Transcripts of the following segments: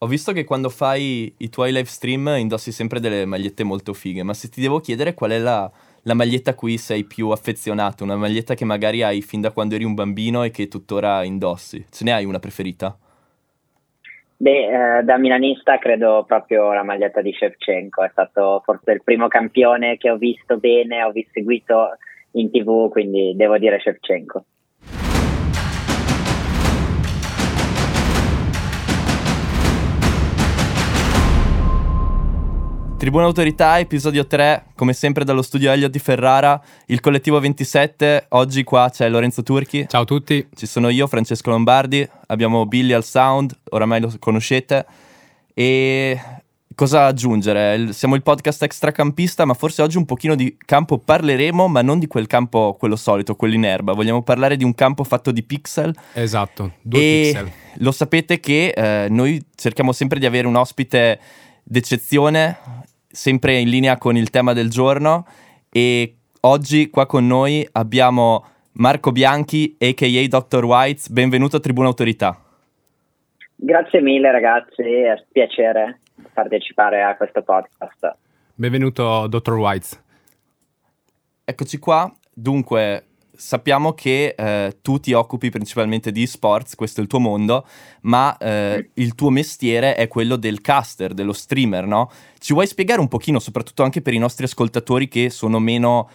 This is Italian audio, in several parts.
Ho visto che quando fai i tuoi live stream indossi sempre delle magliette molto fighe, ma se ti devo chiedere qual è la maglietta a cui sei più affezionato, una maglietta che magari hai fin da quando eri un bambino e che tuttora indossi, ce ne hai una preferita? Beh, da milanista credo proprio la maglietta di Shevchenko, è stato forse il primo campione che ho visto bene, ho seguito in TV, quindi devo dire Shevchenko. Tribuna Autorità, episodio 3, come sempre dallo studio Elliot di Ferrara, il Collettivo 27, oggi qua c'è Lorenzo Turchi. Ciao a tutti. Ci sono io, Francesco Lombardi, abbiamo Billy Al Sound, oramai lo conoscete. E cosa aggiungere? Siamo il podcast extracampista, ma forse oggi un pochino di campo parleremo, ma non di quel campo, quello solito, quello in erba. Vogliamo parlare di un campo fatto di pixel. Esatto, pixel. Lo sapete che noi cerchiamo sempre di avere un ospite d'eccezione, sempre in linea con il tema del giorno, e oggi qua con noi abbiamo Marco Bianchi aka Dr. White, benvenuto a Tribuna Autorità. Grazie mille ragazzi, è un piacere partecipare a questo podcast. Benvenuto Dr. White. Eccoci qua, dunque sappiamo che tu ti occupi principalmente di esports, questo è il tuo mondo, ma il tuo mestiere è quello del caster, dello streamer, no? Ci vuoi spiegare un pochino, soprattutto anche per i nostri ascoltatori che sono meno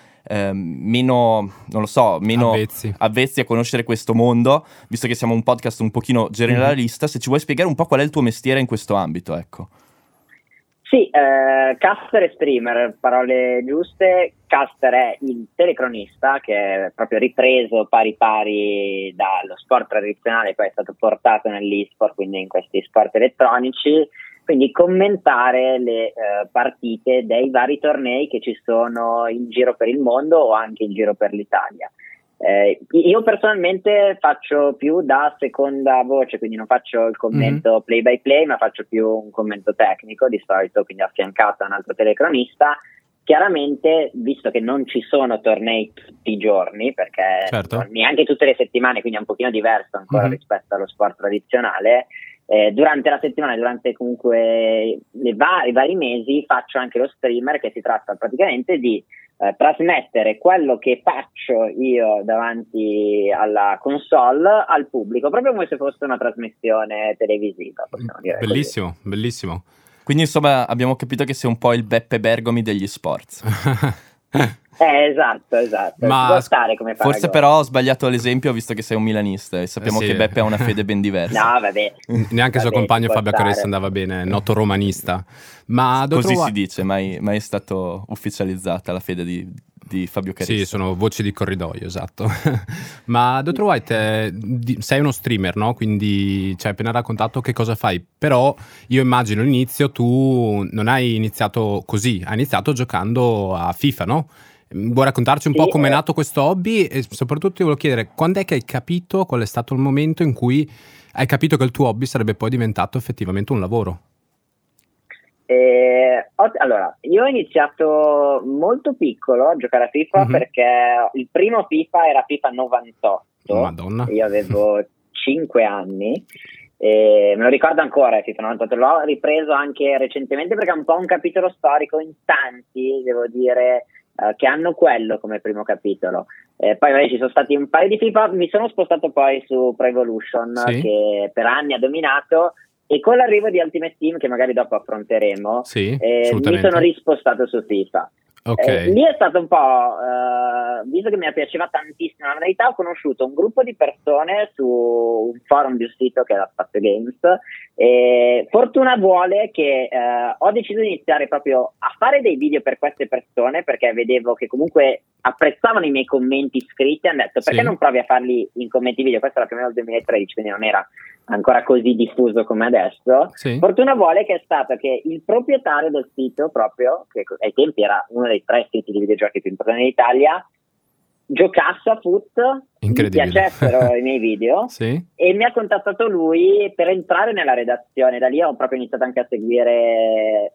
avvezzi a conoscere questo mondo, visto che siamo un podcast un pochino generalista, se ci vuoi spiegare un po' qual è il tuo mestiere in questo ambito, ecco. Sì, caster e streamer, parole giuste. Caster è il telecronista che è proprio ripreso pari pari dallo sport tradizionale, poi è stato portato nell'e-sport, quindi in questi sport elettronici, quindi commentare le partite dei vari tornei che ci sono in giro per il mondo o anche in giro per l'Italia. Io personalmente faccio più da seconda voce, quindi non faccio il commento play by play, ma faccio più un commento tecnico di solito, quindi affiancato a un altro telecronista. Chiaramente, visto che non ci sono tornei tutti i giorni, perché certo, neanche tutte le settimane, quindi è un pochino diverso ancora rispetto allo sport tradizionale, durante la settimana, durante comunque i vari mesi, faccio anche lo streamer, che si tratta praticamente di trasmettere quello che faccio io davanti alla console al pubblico, proprio come se fosse una trasmissione televisiva, possiamo dire. Bellissimo, così. Bellissimo. Quindi insomma abbiamo capito che sei un po' il Beppe Bergomi degli sports. Esatto. Ma come forse però ho sbagliato l'esempio, visto che sei un milanista e sappiamo che Beppe ha una fede ben diversa. No, vabbè. Neanche il suo compagno Fabio Caressa andava bene, noto romanista. Ma così si dice, mai è stato ufficializzata la fede di Fabio Caressa. Sì, sono voci di corridoio, esatto. Ma Dottor White, sei uno streamer, no? Quindi ci hai appena raccontato che cosa fai. Però io immagino all'inizio tu non hai iniziato così, hai iniziato giocando a FIFA, no? Vuoi raccontarci un po' come è nato questo hobby? E soprattutto ti volevo chiedere, quando è che hai capito, qual è stato il momento in cui hai capito che il tuo hobby sarebbe poi diventato effettivamente un lavoro? Allora, io ho iniziato molto piccolo a giocare a FIFA perché il primo FIFA era FIFA 98. Madonna. Io avevo 5 anni. Me lo ricordo ancora FIFA 98, l'ho ripreso anche recentemente perché è un po' un capitolo storico in tanti, devo dire, che hanno quello come primo capitolo. Poi ci sono stati un paio di FIFA, mi sono spostato poi su Pro Evolution, che per anni ha dominato, e con l'arrivo di Ultimate Team, che magari dopo affronteremo, mi sono rispostato su FIFA. Okay. Lì è stato un po', visto che mi piaceva tantissimo la modalità, ho conosciuto un gruppo di persone su un forum di un sito che era Spazio Games, e fortuna vuole che ho deciso di iniziare proprio a fare dei video per queste persone, perché vedevo che comunque apprezzavano i miei commenti scritti, hanno detto perché non provi a farli in commenti video. Questo era più o meno il 2013, quindi non era ancora così diffuso come adesso. Fortuna vuole che è stato che il proprietario del sito, proprio che ai tempi era uno dei 3 siti di videogiochi più importanti d'Italia, giocasse a foot, mi piacessero i miei video e mi ha contattato lui per entrare nella redazione. Da lì ho proprio iniziato anche a seguire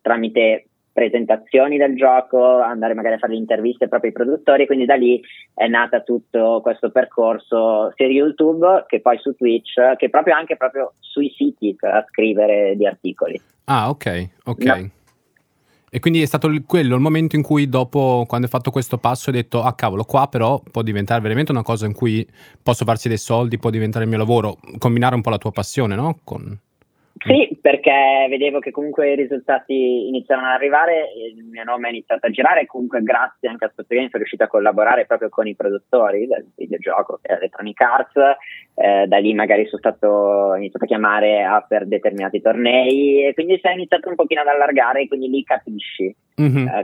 tramite presentazioni del gioco, andare magari a fare le interviste proprio ai produttori, quindi da lì è nata tutto questo percorso sia YouTube che poi su Twitch, che proprio anche proprio sui siti a scrivere di articoli. Ah, ok, ok. No. E quindi è stato quello il momento in cui dopo, quando hai fatto questo passo, hai detto ah cavolo, qua però può diventare veramente una cosa in cui posso farci dei soldi, può diventare il mio lavoro, combinare un po' la tua passione, no? Con... Sì, perché vedevo che comunque i risultati iniziavano ad arrivare, il mio nome è iniziato a girare e comunque grazie anche a questo periodo sono riuscito a collaborare proprio con i produttori del videogioco, che è Electronic Arts, da lì magari sono iniziato a chiamare per determinati tornei e quindi sei iniziato un pochino ad allargare e quindi lì capisci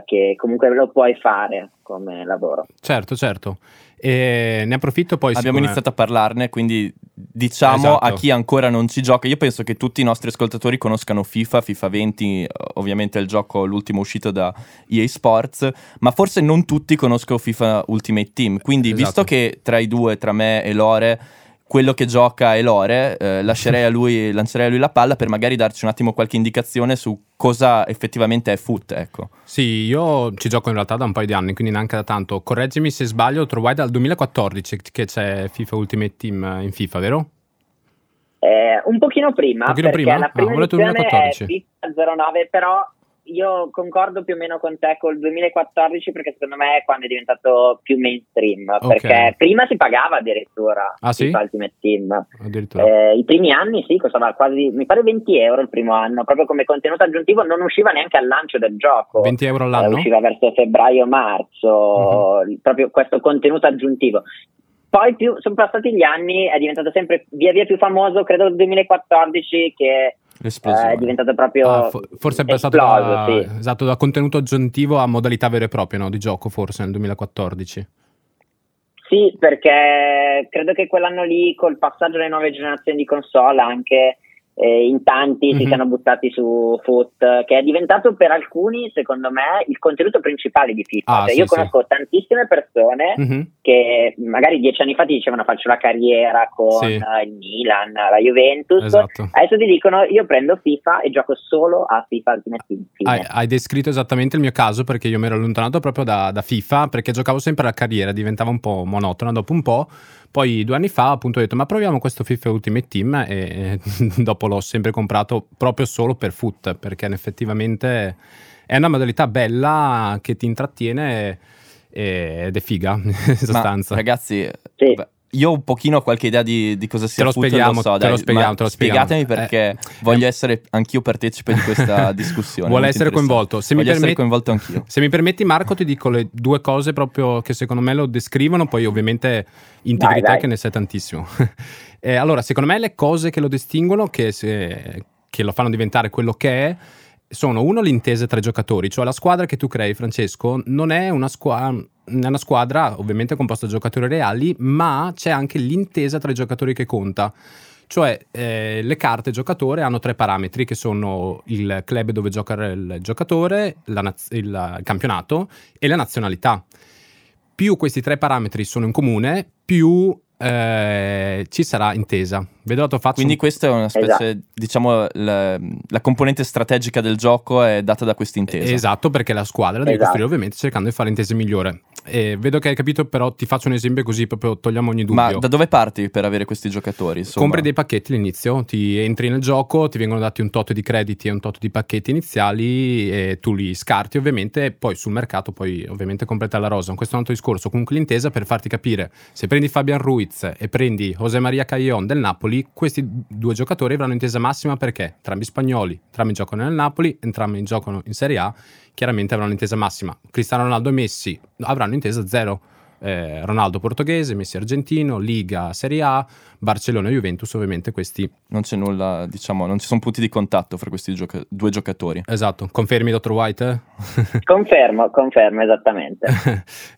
che comunque lo puoi fare come lavoro. Certo, certo. E ne approfitto poi. Abbiamo iniziato a parlarne, quindi diciamo esatto. A chi ancora non ci gioca, io penso che tutti i nostri ascoltatori conoscano FIFA, FIFA 20 ovviamente è il gioco l'ultimo uscito da EA Sports, ma forse non tutti conoscono FIFA Ultimate Team, quindi esatto. Visto che tra i due, tra me e Lore, quello che gioca è Lore, lancerei a lui la palla per magari darci un attimo qualche indicazione su cosa effettivamente è FUT, ecco. Sì, io ci gioco in realtà da un paio di anni, quindi neanche da tanto. Correggimi se sbaglio, trovai dal 2014 che c'è FIFA Ultimate Team in FIFA, vero? Un pochino prima, perché la prima edizione è FIFA 09, però io concordo più o meno con te col 2014, perché secondo me è quando è diventato più mainstream, okay. Perché prima si pagava addirittura FIFA Ultimate Team, i primi anni sì, costava quasi, mi pare €20 il primo anno, proprio come contenuto aggiuntivo, non usciva neanche al lancio del gioco, €20 all'anno? Usciva verso febbraio-marzo, proprio questo contenuto aggiuntivo. Poi sono passati gli anni, è diventato sempre via via più famoso, credo il 2014 che è diventato proprio forse è passato da contenuto aggiuntivo a modalità vera e propria, no, di gioco, forse nel 2014. Sì, perché credo che quell'anno lì col passaggio alle nuove generazioni di console anche in tanti si siano buttati su FUT, che è diventato per alcuni secondo me il contenuto principale di FIFA, cioè, io conosco tantissime persone che magari 10 anni fa ti dicevano faccio la carriera con il Milan, la Juventus, esatto. Adesso ti dicono io prendo FIFA e gioco solo a FIFA Ultimate Team. Hai descritto esattamente il mio caso, perché io mi ero allontanato proprio da FIFA perché giocavo sempre alla carriera, diventava un po' monotona dopo un po'. Poi 2 anni fa appunto ho detto ma proviamo questo FIFA Ultimate Team e dopo l'ho sempre comprato proprio solo per FUT, perché effettivamente è una modalità bella che ti intrattiene ed è figa in sostanza. Ma, ragazzi, io ho un pochino qualche idea di cosa sia FUT, lo so, spiegatemi perché voglio essere anch'io partecipe di questa discussione. Vuole essere coinvolto. Coinvolto anch'io. Se mi permetti Marco ti dico le due cose proprio che secondo me lo descrivono, poi ovviamente integrità che ne sai tantissimo. Allora, secondo me le cose che lo distinguono, che lo fanno diventare quello che è, sono uno l'intesa tra i giocatori, cioè la squadra che tu crei, Francesco, non è una squadra ovviamente composta da giocatori reali, ma c'è anche l'intesa tra i giocatori che conta. Cioè le carte giocatore hanno 3 parametri che sono il club dove gioca il giocatore, il campionato e la nazionalità. Più questi 3 parametri sono in comune, più ci sarà intesa. Vedo la tua faccia. Quindi questa è una specie, diciamo, la componente strategica del gioco è data da questa intesa. Esatto, perché la squadra la devi costruire ovviamente cercando di fare l'intesa migliore. Vedo che hai capito, però ti faccio un esempio così proprio togliamo ogni dubbio. Ma da dove parti per avere questi giocatori? Insomma? Compri dei pacchetti all'inizio, ti entri nel gioco, ti vengono dati un tot di crediti e un tot di pacchetti iniziali e tu li scarti ovviamente, poi sul mercato poi ovviamente completa la rosa. Questo è un altro discorso, comunque l'intesa per farti capire, se prendi Fabian Ruiz e prendi José María Callejón del Napoli, questi 2 giocatori avranno intesa massima perché entrambi spagnoli, entrambi giocano nel Napoli, entrambi giocano in Serie A, chiaramente avranno intesa massima. Cristiano Ronaldo e Messi avranno intesa 0, Ronaldo portoghese, Messi argentino, Liga, Serie A, Barcellona e Juventus ovviamente questi. Non c'è nulla, diciamo, non ci sono punti di contatto fra questi due giocatori. Esatto, confermi Dr. White? Confermo, esattamente.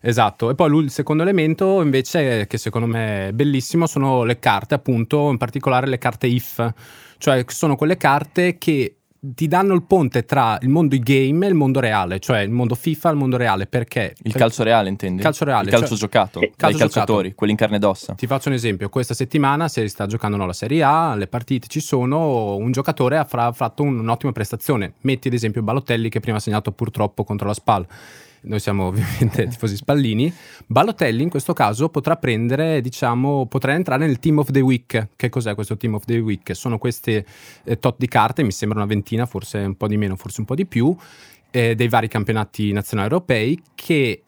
Esatto, e poi il secondo elemento invece che secondo me è bellissimo sono le carte appunto, in particolare le carte IF, cioè sono quelle carte che ti danno il ponte tra il mondo e il mondo reale, cioè il mondo FIFA e il mondo reale, perché... Il calcio reale, intendi? Calcio reale, il calcio, cioè, giocato, calcio dai calciatori, giocato, quelli in carne ed ossa. Ti faccio un esempio, questa settimana si sta giocando la Serie A, le partite ci sono, un giocatore ha fatto un'ottima prestazione, metti ad esempio Balotelli che prima ha segnato purtroppo contro la SPAL. Noi siamo ovviamente tifosi spallini. Balotelli in questo caso potrà prendere, diciamo, potrà entrare nel Team of the Week. Che cos'è questo Team of the Week? Sono queste tot di carte, mi sembra una ventina, forse un po' di meno, forse un po' di più, dei vari campionati nazionali europei, che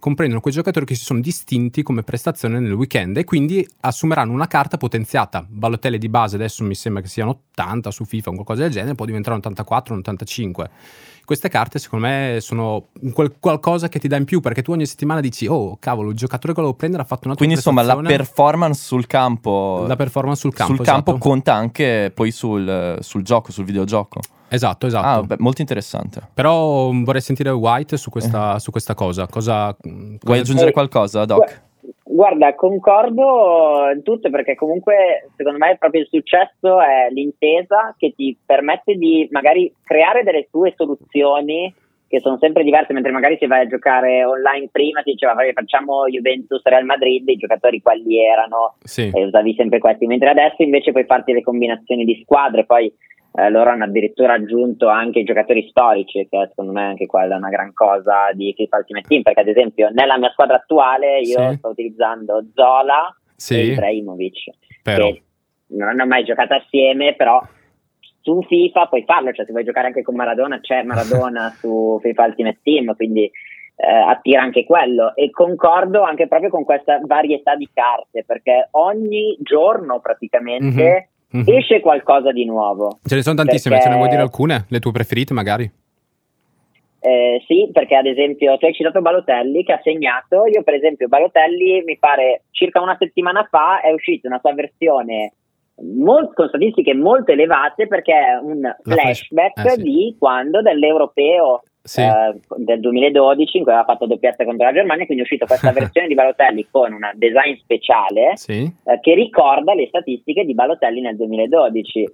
comprendono quei giocatori che si sono distinti come prestazione nel weekend e quindi assumeranno una carta potenziata. Balotelli di base adesso mi sembra che siano 80 su FIFA o qualcosa del genere, può diventare un 84, un 85. Queste carte secondo me sono qualcosa che ti dà in più, perché tu ogni settimana dici oh cavolo, il giocatore che volevo prendere ha fatto una, quindi insomma la performance sul campo esatto, campo conta anche poi sul gioco, sul videogioco. Esatto. Ah, beh, molto interessante. Però vorrei sentire White su questa cosa. Vuoi aggiungere qualcosa, Doc? Guarda, concordo in tutto, perché comunque secondo me proprio il successo è l'intesa che ti permette di magari creare delle tue soluzioni che sono sempre diverse, mentre magari se vai a giocare online prima ti diceva facciamo Juventus Real Madrid, i giocatori quali erano, sì, e usavi sempre questi, mentre adesso invece puoi farti le combinazioni di squadre, poi loro hanno addirittura aggiunto anche i giocatori storici, che secondo me anche quella è una gran cosa di FIFA Ultimate Team, perché ad esempio nella mia squadra attuale io sto utilizzando Zola e Ibrahimovic, che non hanno mai giocato assieme, però su FIFA puoi farlo, cioè se vuoi giocare anche con Maradona c'è Maradona su FIFA Ultimate Team, quindi attira anche quello. E concordo anche proprio con questa varietà di carte, perché ogni giorno praticamente esce qualcosa di nuovo. Ce ne sono tantissime, perché... ce ne vuoi dire alcune? Le tue preferite magari? Sì, perché ad esempio tu hai citato Balotelli che ha segnato, io per esempio Balotelli mi pare circa una settimana fa è uscita una sua versione con statistiche molto elevate, perché è un flashback di quando dell'europeo del 2012 in cui aveva fatto doppietta contro la Germania, quindi è uscita questa versione di Balotelli con un design speciale che ricorda le statistiche di Balotelli nel 2012.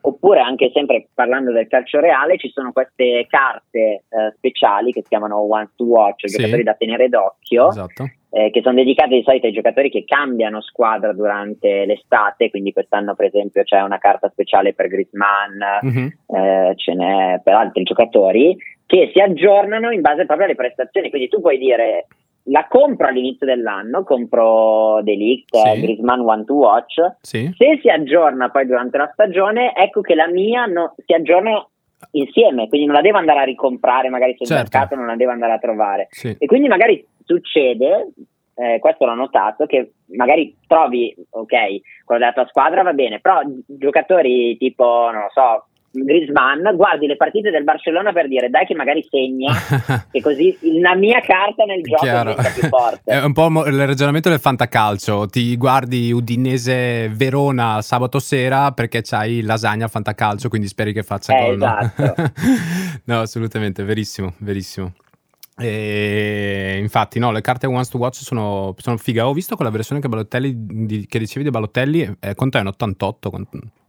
Oppure anche sempre parlando del calcio reale ci sono queste carte speciali che si chiamano Ones to Watch, giocatori da tenere d'occhio, che sono dedicate di solito ai giocatori che cambiano squadra durante l'estate, quindi quest'anno per esempio c'è una carta speciale per Griezmann, ce n'è per altri giocatori, che si aggiornano in base proprio alle prestazioni, quindi tu puoi dire la compro all'inizio dell'anno, compro De Ligt, Griezmann One to Watch, se si aggiorna poi durante la stagione ecco che la mia si aggiorna insieme, quindi non la devo andare a ricomprare magari sul mercato, non la devo andare a trovare, e quindi magari succede, questo l'ho notato, che magari trovi quello della tua squadra va bene, però giocatori tipo non lo so Griezmann, guardi le partite del Barcellona per dire dai che magari segna che così la mia carta nel gioco diventa più forte. È un po' il ragionamento del fantacalcio, ti guardi Udinese Verona sabato sera perché c'hai lasagna al fantacalcio, quindi speri che faccia gol, esatto. No, assolutamente, verissimo. E infatti no, le carte Ones to Watch sono figa. Ho visto quella versione che dicevi di Balotelli, conta un 88,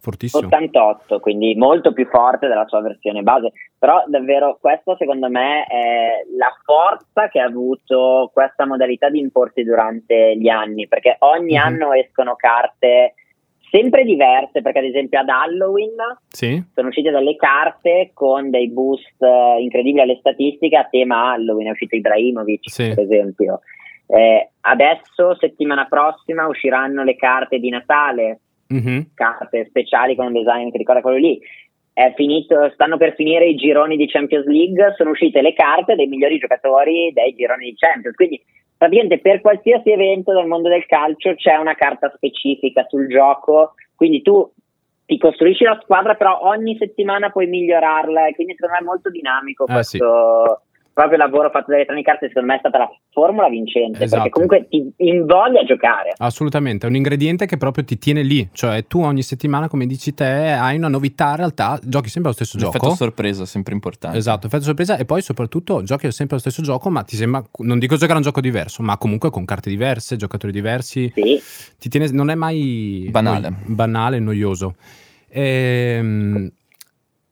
fortissimo, 88, quindi molto più forte della sua versione base. Però davvero questo secondo me è la forza che ha avuto questa modalità di importi durante gli anni, perché ogni anno escono carte sempre diverse, perché ad esempio ad Halloween sono uscite delle carte con dei boost incredibili alle statistiche a tema Halloween, è uscito Ibrahimovic per esempio, adesso settimana prossima usciranno le carte di Natale, carte speciali con un design che ricorda quello lì, stanno per finire i gironi di Champions League, sono uscite le carte dei migliori giocatori dei gironi di Champions, quindi praticamente per qualsiasi evento del mondo del calcio c'è una carta specifica sul gioco, quindi tu ti costruisci la squadra, però ogni settimana puoi migliorarla, e quindi secondo me è molto dinamico questo proprio lavoro fatto dalle Electronic Arts, secondo me è stata la formula vincente, perché comunque ti invoglia a giocare. Assolutamente, è un ingrediente che proprio ti tiene lì, cioè tu ogni settimana, come dici te, hai una novità, in realtà giochi sempre lo stesso gioco. Effetto sorpresa, sempre importante. Esatto, effetto sorpresa, e poi soprattutto giochi sempre lo stesso gioco, ma ti sembra, non dico giocare a un gioco diverso, ma comunque con carte diverse, giocatori diversi, ti tiene, non è mai banale, noioso.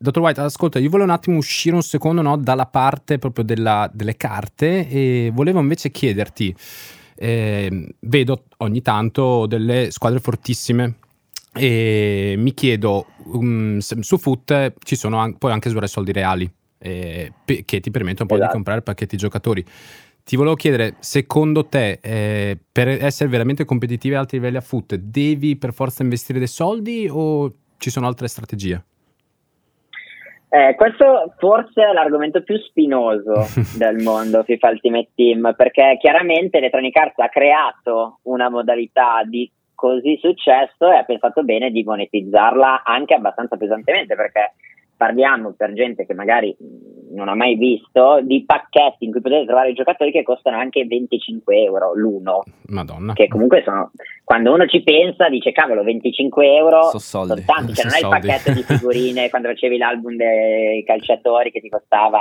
Dottor White, ascolta, io volevo un attimo uscire un secondo, no, dalla parte proprio delle carte, e volevo invece chiederti, vedo ogni tanto delle squadre fortissime e mi chiedo, su FUT ci sono poi anche solo soldi reali, che ti permettono poi di comprare pacchetti giocatori. Ti volevo chiedere, secondo te, per essere veramente competitivi ad alti livelli a FUT, devi per forza investire dei soldi o ci sono altre strategie? Questo forse è l'argomento più spinoso del mondo FIFA Ultimate Team, perché chiaramente Electronic Arts ha creato una modalità di così successo e ha pensato bene di monetizzarla anche abbastanza pesantemente, perché parliamo, per gente che magari non ha mai visto, di pacchetti in cui potete trovare i giocatori che costano anche 25 euro l'uno. Madonna. Che comunque sono, quando uno ci pensa dice cavolo, 25 euro sono tanti, cioè non hai il pacchetto di figurine quando facevi l'album dei calciatori che ti costava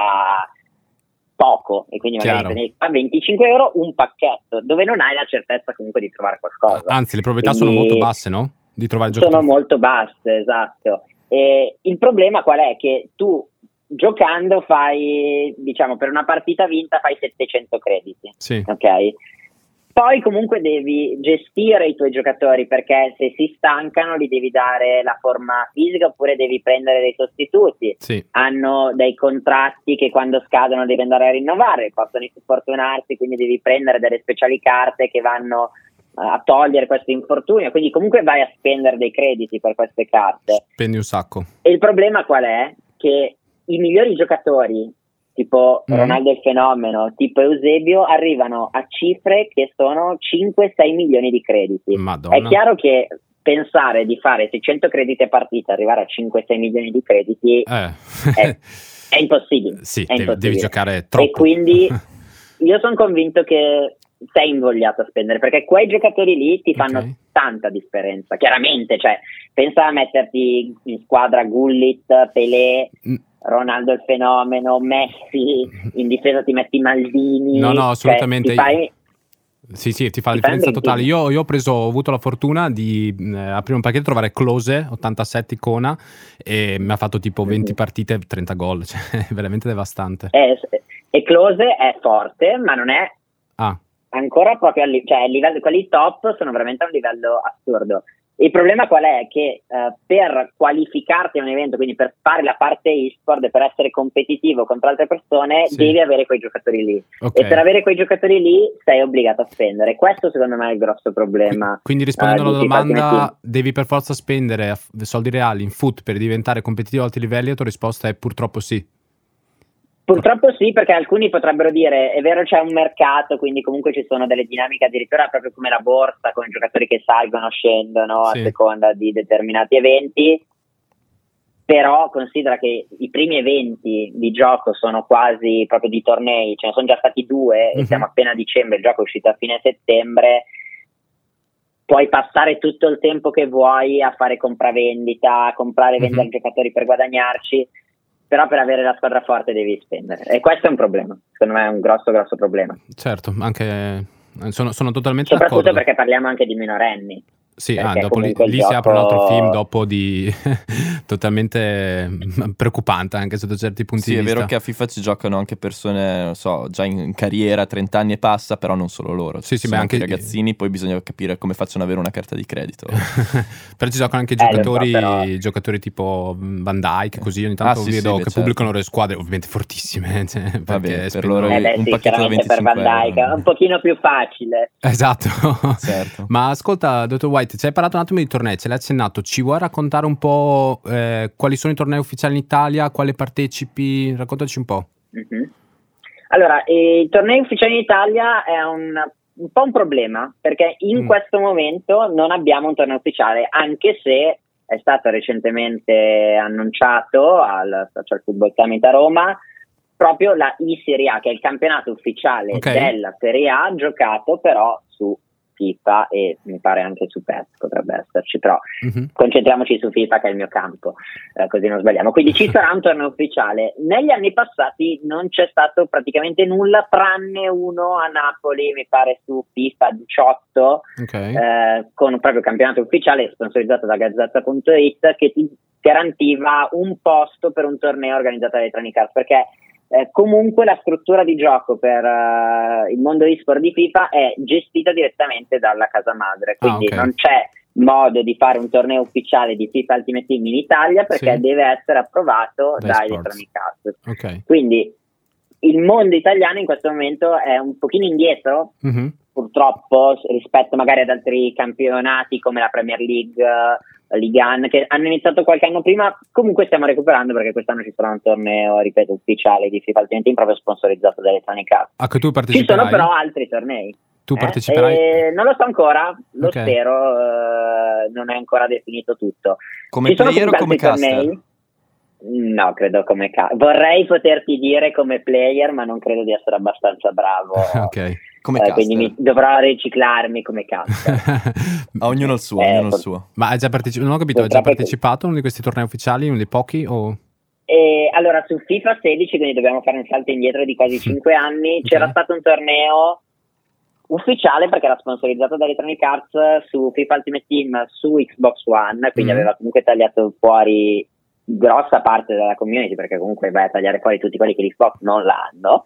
poco, e quindi magari a 25 euro un pacchetto dove non hai la certezza comunque di trovare qualcosa. Anzi, le probabilità quindi sono molto basse, no? Di trovare giocatori. Sono molto basse, esatto. E il problema qual è? Che tu giocando fai, diciamo, per una partita vinta fai 700 crediti, sì. Okay? Poi comunque devi gestire i tuoi giocatori, perché se si stancano li devi dare la forma fisica oppure devi prendere dei sostituti, sì. Hanno dei contratti che quando scadono devi andare a rinnovare, possono infortunarsi, quindi devi prendere delle speciali carte che vanno a togliere questo infortunio, quindi comunque vai a spendere dei crediti per queste carte. Spendi un sacco. E il problema qual è? Che i migliori giocatori, tipo Ronaldo il fenomeno, tipo Eusebio, arrivano a cifre che sono 5-6 milioni di crediti. Madonna. È chiaro che pensare di fare 600 crediti a partita, arrivare a 5-6 milioni di crediti è impossibile. Sì, è impossibile. Devi giocare troppo. E quindi io sono convinto che sei invogliato a spendere, perché quei giocatori lì ti fanno tanta differenza, chiaramente, cioè pensa a metterti in squadra Gullit, Pelé, Ronaldo il fenomeno, Messi, in difesa ti metti Maldini, no assolutamente, cioè, sì ti fa la differenza totale. Io ho avuto la fortuna di aprire un pacchetto e trovare Klose 87 icona, e mi ha fatto tipo 20 partite 30 gol, cioè veramente devastante, e Klose è forte ma non è ancora proprio cioè il livello, quelli top sono veramente a un livello assurdo. Il problema qual è? Che per qualificarti a un evento, quindi per fare la parte e-sport, per essere competitivo contro altre persone, devi avere quei giocatori lì, e per avere quei giocatori lì sei obbligato a spendere. Questo secondo me è il grosso problema. Quindi rispondendo alla domanda, devi per forza spendere soldi reali in FUT per diventare competitivo a alti livelli, la tua risposta è purtroppo sì. Purtroppo sì, perché alcuni potrebbero dire è vero, c'è un mercato, quindi comunque ci sono delle dinamiche, addirittura proprio come la borsa, con giocatori che salgono, scendono a seconda di determinati eventi, però considera che i primi eventi di gioco sono quasi proprio di tornei, ce ne sono già stati 2 e siamo appena a dicembre, il gioco è uscito a fine settembre. Puoi passare tutto il tempo che vuoi a fare compravendita, a comprare e vendere giocatori per guadagnarci, però per avere la squadra forte devi spendere, e questo è un problema, secondo me è un grosso problema. Certo, anche sono totalmente d'accordo. Soprattutto perché parliamo anche di minorenni. Sì, dopo lì si apre un altro film dopo di totalmente preoccupante anche sotto certi punti di vista. Sì, è vero che a FIFA ci giocano anche persone, non so, già in carriera, 30 anni e passa, però non solo loro. Sì, ma anche i ragazzini, poi bisogna capire come facciano ad avere una carta di credito. Però ci giocano anche giocatori tipo Van Dijk, così ogni tanto vedo che pubblicano le squadre ovviamente fortissime, cioè, vabbè, per loro un pacchetto da 25 per Van Dijk, euro. Un pochino più facile. Esatto. Certo. Ma ascolta, dottor White, ci hai parlato un attimo di tornei, ce l'hai accennato, ci vuoi raccontare un po' quali sono i tornei ufficiali in Italia, quale partecipi? Raccontaci un po'. Allora, i tornei ufficiali in Italia è un po' un problema, perché in questo momento non abbiamo un torneo ufficiale, anche se è stato recentemente annunciato al Social Football Summit a Roma proprio la I Serie A, che è il campionato ufficiale della Serie A, giocato però su FIFA e mi pare anche su PES potrebbe esserci, però concentriamoci su FIFA che è il mio campo, così non sbagliamo. Quindi ci sarà un torneo ufficiale. Negli anni passati non c'è stato praticamente nulla tranne uno a Napoli, mi pare su FIFA 18, okay, con un proprio campionato ufficiale sponsorizzato da Gazzetta.it che ti garantiva un posto per un torneo organizzato da Electronic Arts, perché comunque la struttura di gioco per il mondo e-sport di FIFA è gestita direttamente dalla casa madre, quindi non c'è modo di fare un torneo ufficiale di FIFA Ultimate Team in Italia perché deve essere approvato da Electronic Arts. Quindi il mondo italiano in questo momento è un pochino indietro, purtroppo, rispetto magari ad altri campionati come la Premier League, Ligan, che hanno iniziato qualche anno prima. Comunque stiamo recuperando perché quest'anno ci sarà un torneo, ripeto, ufficiale di FIFA Ultimate Team proprio sponsorizzato da Electronic Arts. Ah, che tu parteciperai? Ci sono però altri tornei. Tu parteciperai? Non lo so ancora, lo spero, non è ancora definito tutto. Come player o come caster? Tornei? No, credo come caster. Vorrei poterti dire come player, ma non credo di essere abbastanza bravo. Come quindi dovrò riciclarmi come cazzo. Ognuno il suo, ognuno il suo. Ma hai già partecipato? Non ho capito, hai già partecipato a uno di questi tornei ufficiali, uno dei pochi? O? Allora, su FIFA 16, quindi dobbiamo fare un salto indietro di quasi 5 anni, c'era stato un torneo ufficiale perché era sponsorizzato da Electronic Arts su FIFA Ultimate Team su Xbox One, quindi aveva comunque tagliato fuori grossa parte della community, perché comunque vai a tagliare fuori tutti quelli che l'Xbox non l'hanno.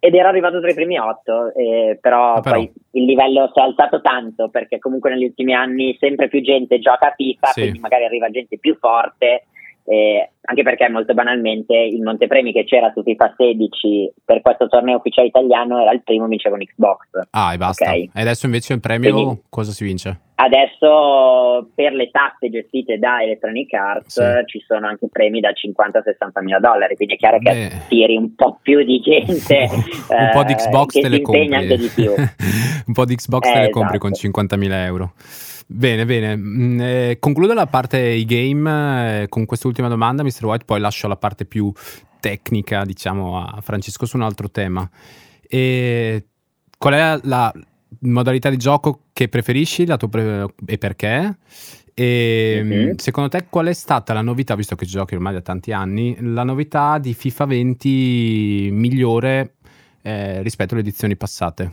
Ed era arrivato tra i primi 8, però poi il livello si è alzato tanto perché comunque negli ultimi anni sempre più gente gioca a FIFA, quindi magari arriva gente più forte, anche perché molto banalmente il montepremi che c'era su FIFA 16 per questo torneo ufficiale italiano era il primo, vinceva un Xbox. Ah, e basta. E adesso invece il premio, quindi, cosa si vince? Adesso per le tasse gestite da Electronic Arts ci sono anche premi da 50 a 60 mila $60,000, quindi è chiaro che attiri un po' più di gente, un po' di Xbox che te le compri, anche di più. Un po' di Xbox te le compri con 50.000 €. Bene, bene. Concludo la parte i game con quest'ultima domanda, Mr. White, poi lascio la parte più tecnica, diciamo, a Francesco su un altro tema. E qual è la modalità di gioco che preferisci, la tua e perché? E secondo te qual è stata la novità, visto che giochi ormai da tanti anni, la novità di FIFA 20 migliore rispetto alle edizioni passate?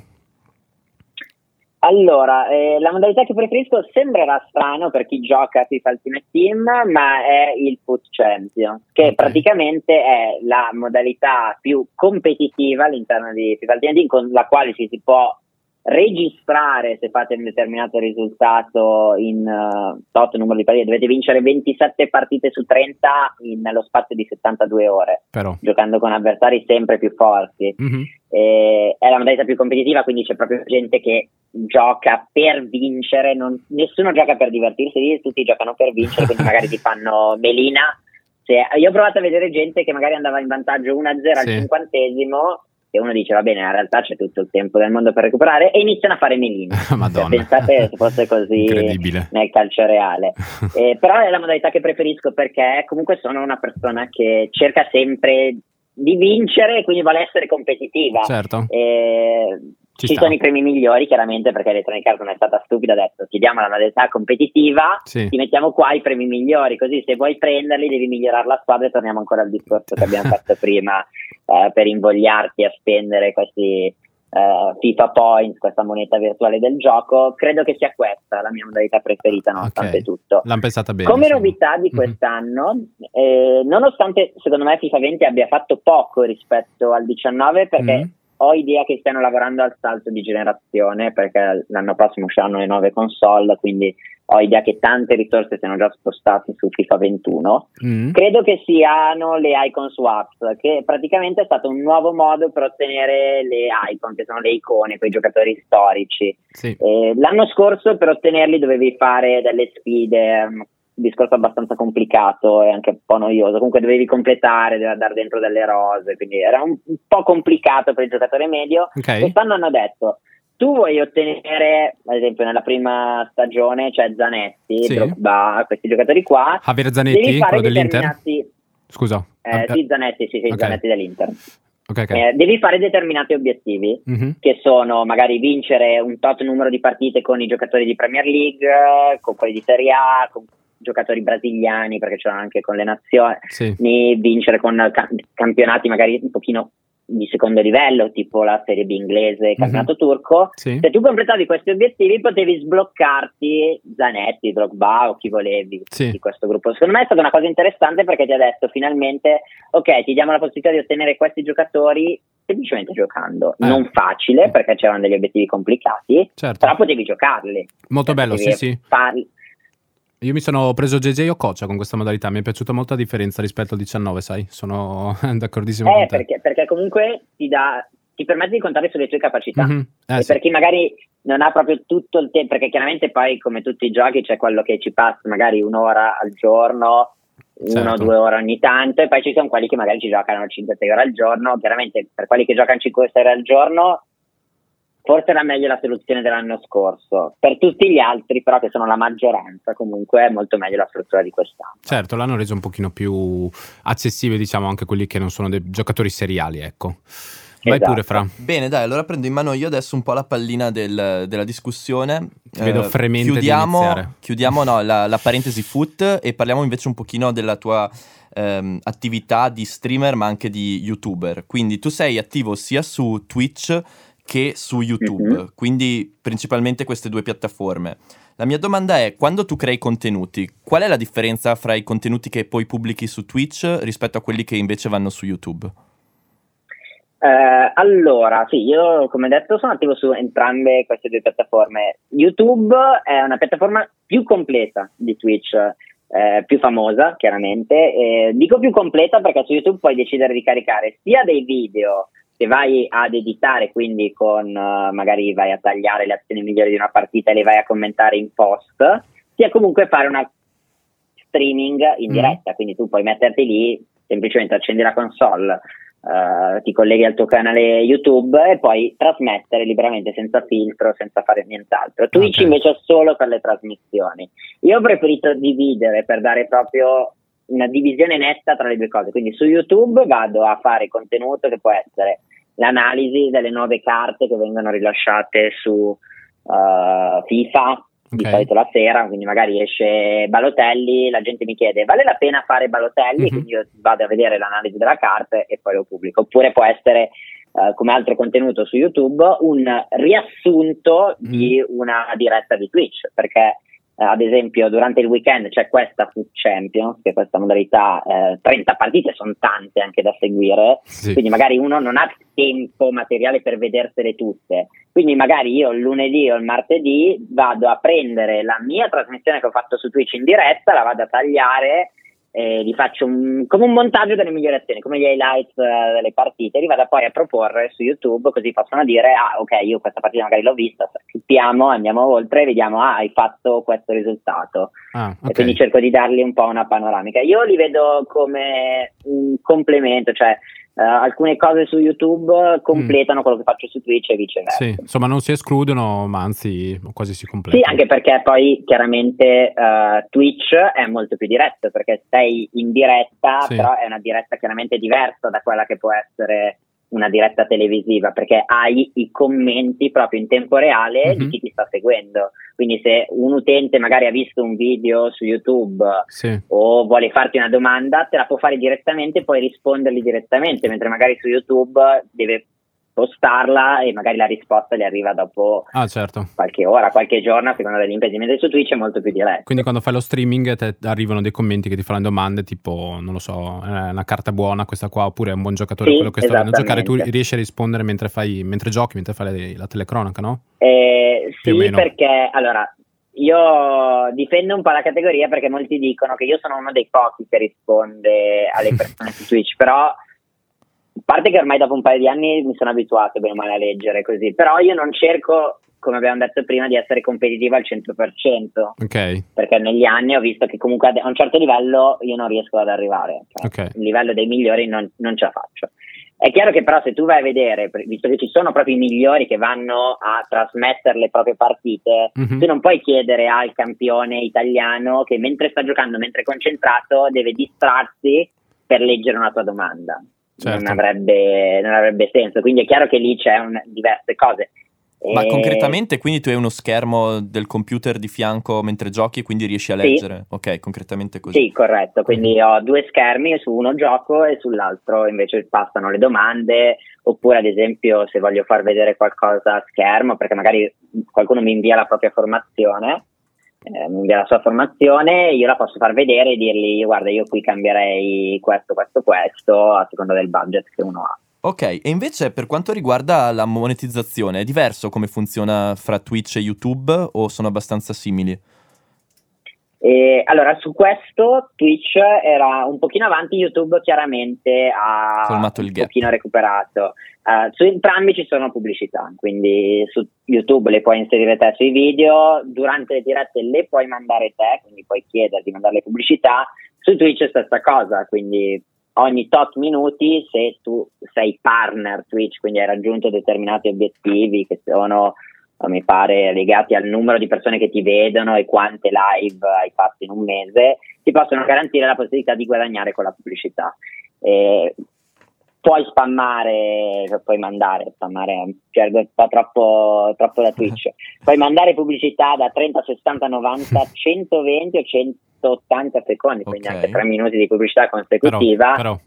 Allora, la modalità che preferisco sembrerà strano per chi gioca a FIFA Ultimate Team, ma è il Foot Champion, che praticamente è la modalità più competitiva all'interno di FIFA Ultimate Team, con la quale ci si può registrare se fate un determinato risultato in tot numero di partite. Dovete vincere 27 partite su 30 nello spazio di 72 ore, però, giocando con avversari sempre più forti. È la modalità più competitiva, quindi c'è proprio gente che gioca per vincere, nessuno gioca per divertirsi, tutti giocano per vincere, quindi magari ti fanno melina. Io ho provato a vedere gente che magari andava in vantaggio 1-0 al 50esimo, e uno dice va bene, in realtà c'è tutto il tempo del mondo per recuperare, e iniziano a fare melina. Pensate se fosse così nel calcio reale. Però è la modalità che preferisco perché comunque sono una persona che cerca sempre di vincere, quindi vuole essere competitiva. Ci sono i premi migliori chiaramente perché Electronic Arts non è stata stupida, adesso ti diamo la modalità competitiva, ti mettiamo qua i premi migliori, così se vuoi prenderli devi migliorare la squadra, e torniamo ancora al discorso che abbiamo fatto prima, per invogliarti a spendere questi FIFA Points, questa moneta virtuale del gioco. Credo che sia questa la mia modalità preferita nonostante tutto. L'hanno pensata bene. Come novità di quest'anno, nonostante secondo me FIFA 20 abbia fatto poco rispetto al 19 perché ho idea che stiano lavorando al salto di generazione, perché l'anno prossimo usciranno le nuove console, quindi ho idea che tante risorse siano già spostate su FIFA 21. Credo che siano le icon swaps, che praticamente è stato un nuovo modo per ottenere le icon, che sono le icone, quei giocatori storici. L'anno scorso per ottenerli dovevi fare delle sfide, un discorso abbastanza complicato e anche un po' noioso, comunque dovevi completare, dovevi andare dentro delle rose, quindi era un po' complicato per il giocatore medio. Quest'anno hanno detto: tu vuoi ottenere, ad esempio nella prima stagione c'è Zanetti, Drogba, questi giocatori qua. Avere Zanetti, quello dell'Inter? Scusa. Sì, Zanetti dell'Inter. Okay. Devi fare determinati obiettivi, che sono magari vincere un tot numero di partite con i giocatori di Premier League, con quelli di Serie A, con giocatori brasiliani, perché c'è anche con le nazioni, vincere con campionati magari un pochino di secondo livello, tipo la Serie B inglese, campionato turco. Se tu completavi questi obiettivi potevi sbloccarti Zanetti, Drogba o chi volevi di questo gruppo. Secondo me è stata una cosa interessante, perché ti ha detto finalmente ok, ti diamo la possibilità di ottenere questi giocatori semplicemente giocando, non facile perché c'erano degli obiettivi complicati, però potevi giocarli. Molto bello, farli. Io mi sono preso JJ o Coccia con questa modalità, mi è piaciuta molto la differenza rispetto al 19, sai? Sono d'accordissimo con te. Perché comunque ti permette di contare sulle tue capacità. Per chi magari non ha proprio tutto il tempo, perché chiaramente poi come tutti i giochi c'è quello che ci passa magari un'ora al giorno, 1 o 2 ore ogni tanto, e poi ci sono quelli che magari ci giocano 5-6 ore al giorno. Chiaramente per quelli che giocano 5-6 ore al giorno forse era meglio la soluzione dell'anno scorso. Per tutti gli altri, però, che sono la maggioranza, comunque è molto meglio la struttura di quest'anno. Certo, l'hanno reso un pochino più accessibile, diciamo, anche quelli che non sono dei giocatori seriali, ecco. Vai pure, Fra. Bene, dai, allora prendo in mano io adesso un po' la pallina della discussione. Vedo fremente di iniziare. Chiudiamo la parentesi foot e parliamo invece un pochino della tua attività di streamer, ma anche di YouTuber. Quindi tu sei attivo sia su Twitch che su YouTube, quindi principalmente queste due piattaforme. La mia domanda è: quando tu crei contenuti, qual è la differenza fra i contenuti che poi pubblichi su Twitch rispetto a quelli che invece vanno su YouTube? Allora, sì, io come detto sono attivo su entrambe queste due piattaforme. YouTube è una piattaforma più completa di Twitch, più famosa chiaramente, dico più completa perché su YouTube puoi decidere di caricare sia dei video che vai ad editare, quindi con magari vai a tagliare le azioni migliori di una partita e le vai a commentare in post, sia comunque fare una streaming in diretta, quindi tu puoi metterti lì, semplicemente accendi la console, ti colleghi al tuo canale YouTube e poi trasmettere liberamente, senza filtro, senza fare nient'altro. Twitch invece è solo per le trasmissioni. Io ho preferito dividere per dare proprio una divisione netta tra le due cose, quindi su YouTube vado a fare contenuto che può essere l'analisi delle nuove carte che vengono rilasciate su FIFA, di solito la sera, quindi magari esce Balotelli, la gente mi chiede vale la pena fare Balotelli, quindi io vado a vedere l'analisi della carta e poi lo pubblico. Oppure può essere come altro contenuto su YouTube un riassunto di una diretta di Twitch, perché ad esempio durante il weekend c'è questa Foot Champions, che è questa modalità, 30 partite sono tante anche da seguire, quindi magari uno non ha tempo materiale per vedersele tutte, quindi magari io il lunedì o il martedì vado a prendere la mia trasmissione che ho fatto su Twitch in diretta, la vado a tagliare e gli faccio come un montaggio delle migliori azioni, come gli highlights delle partite, li vado poi a proporre su YouTube, così possono dire ah ok, io questa partita magari l'ho vista, skippiamo, andiamo oltre e vediamo ah, hai fatto questo risultato. E quindi cerco di dargli un po' una panoramica. Io li vedo come un complemento, cioè alcune cose su YouTube completano quello che faccio su Twitch e viceversa. Sì, insomma non si escludono, ma anzi quasi si completano. Sì, anche perché poi chiaramente Twitch è molto più diretto, perché sei in diretta, però è una diretta chiaramente diversa da quella che può essere una diretta televisiva, perché hai i commenti proprio in tempo reale di chi ti sta seguendo. Quindi se un utente magari ha visto un video su YouTube o vuole farti una domanda, te la può fare direttamente e puoi rispondergli direttamente, mentre magari su YouTube deve postarla e magari la risposta gli arriva dopo qualche ora, qualche giorno, a seconda dell'impedimento. Su Twitch è molto più diretto. Quindi quando fai lo streaming te arrivano dei commenti che ti fanno domande tipo, non lo so, è una carta buona questa qua, oppure è un buon giocatore quello che sta andando a giocare, tu riesci a rispondere mentre giochi, mentre fai la telecronaca, no? Sì, perché allora io difendo un po' la categoria, perché molti dicono che io sono uno dei pochi che risponde alle persone su Twitch, però a parte che ormai dopo un paio di anni mi sono abituato bene o male a leggere così, però io non cerco, come abbiamo detto prima, di essere competitivo al 100%, perché negli anni ho visto che comunque a un certo livello io non riesco ad arrivare, il livello dei migliori non ce la faccio. È chiaro che però se tu vai a vedere, visto che ci sono proprio i migliori che vanno a trasmettere le proprie partite, tu non puoi chiedere al campione italiano che mentre sta giocando, mentre è concentrato, deve distrarsi per leggere una tua domanda. certo, non avrebbe senso, quindi è chiaro che lì c'è diverse cose. Ma concretamente, quindi tu hai uno schermo del computer di fianco mentre giochi e quindi riesci a leggere? Sì. Ok, concretamente così. Sì, corretto, quindi ho due schermi, su uno gioco e sull'altro invece passano le domande, oppure ad esempio se voglio far vedere qualcosa a schermo, perché magari qualcuno mi invia la propria formazione, io la posso far vedere e dirgli guarda io qui cambierei questo a seconda del budget che uno ha. Ok, e invece per quanto riguarda la monetizzazione, è diverso come funziona fra Twitch e YouTube o sono abbastanza simili? Allora, su questo Twitch era un pochino avanti, YouTube chiaramente ha colmato il gap, un pochino recuperato. Su entrambi ci sono pubblicità, quindi su YouTube le puoi inserire te sui video, durante le dirette le puoi mandare te, quindi puoi chiedere di mandare le pubblicità. Su Twitch è stessa cosa, quindi ogni tot minuti, se tu sei partner Twitch, quindi hai raggiunto determinati obiettivi che sono, mi pare, legati al numero di persone che ti vedono e quante live hai fatto in un mese, ti possono garantire la possibilità di guadagnare con la pubblicità. Puoi spammare, puoi mandare, spammare è un po' troppo da Twitch, puoi mandare pubblicità da 30, 60, 90, 120 o 180 secondi, quindi okay, anche 3 minuti di pubblicità consecutiva, però.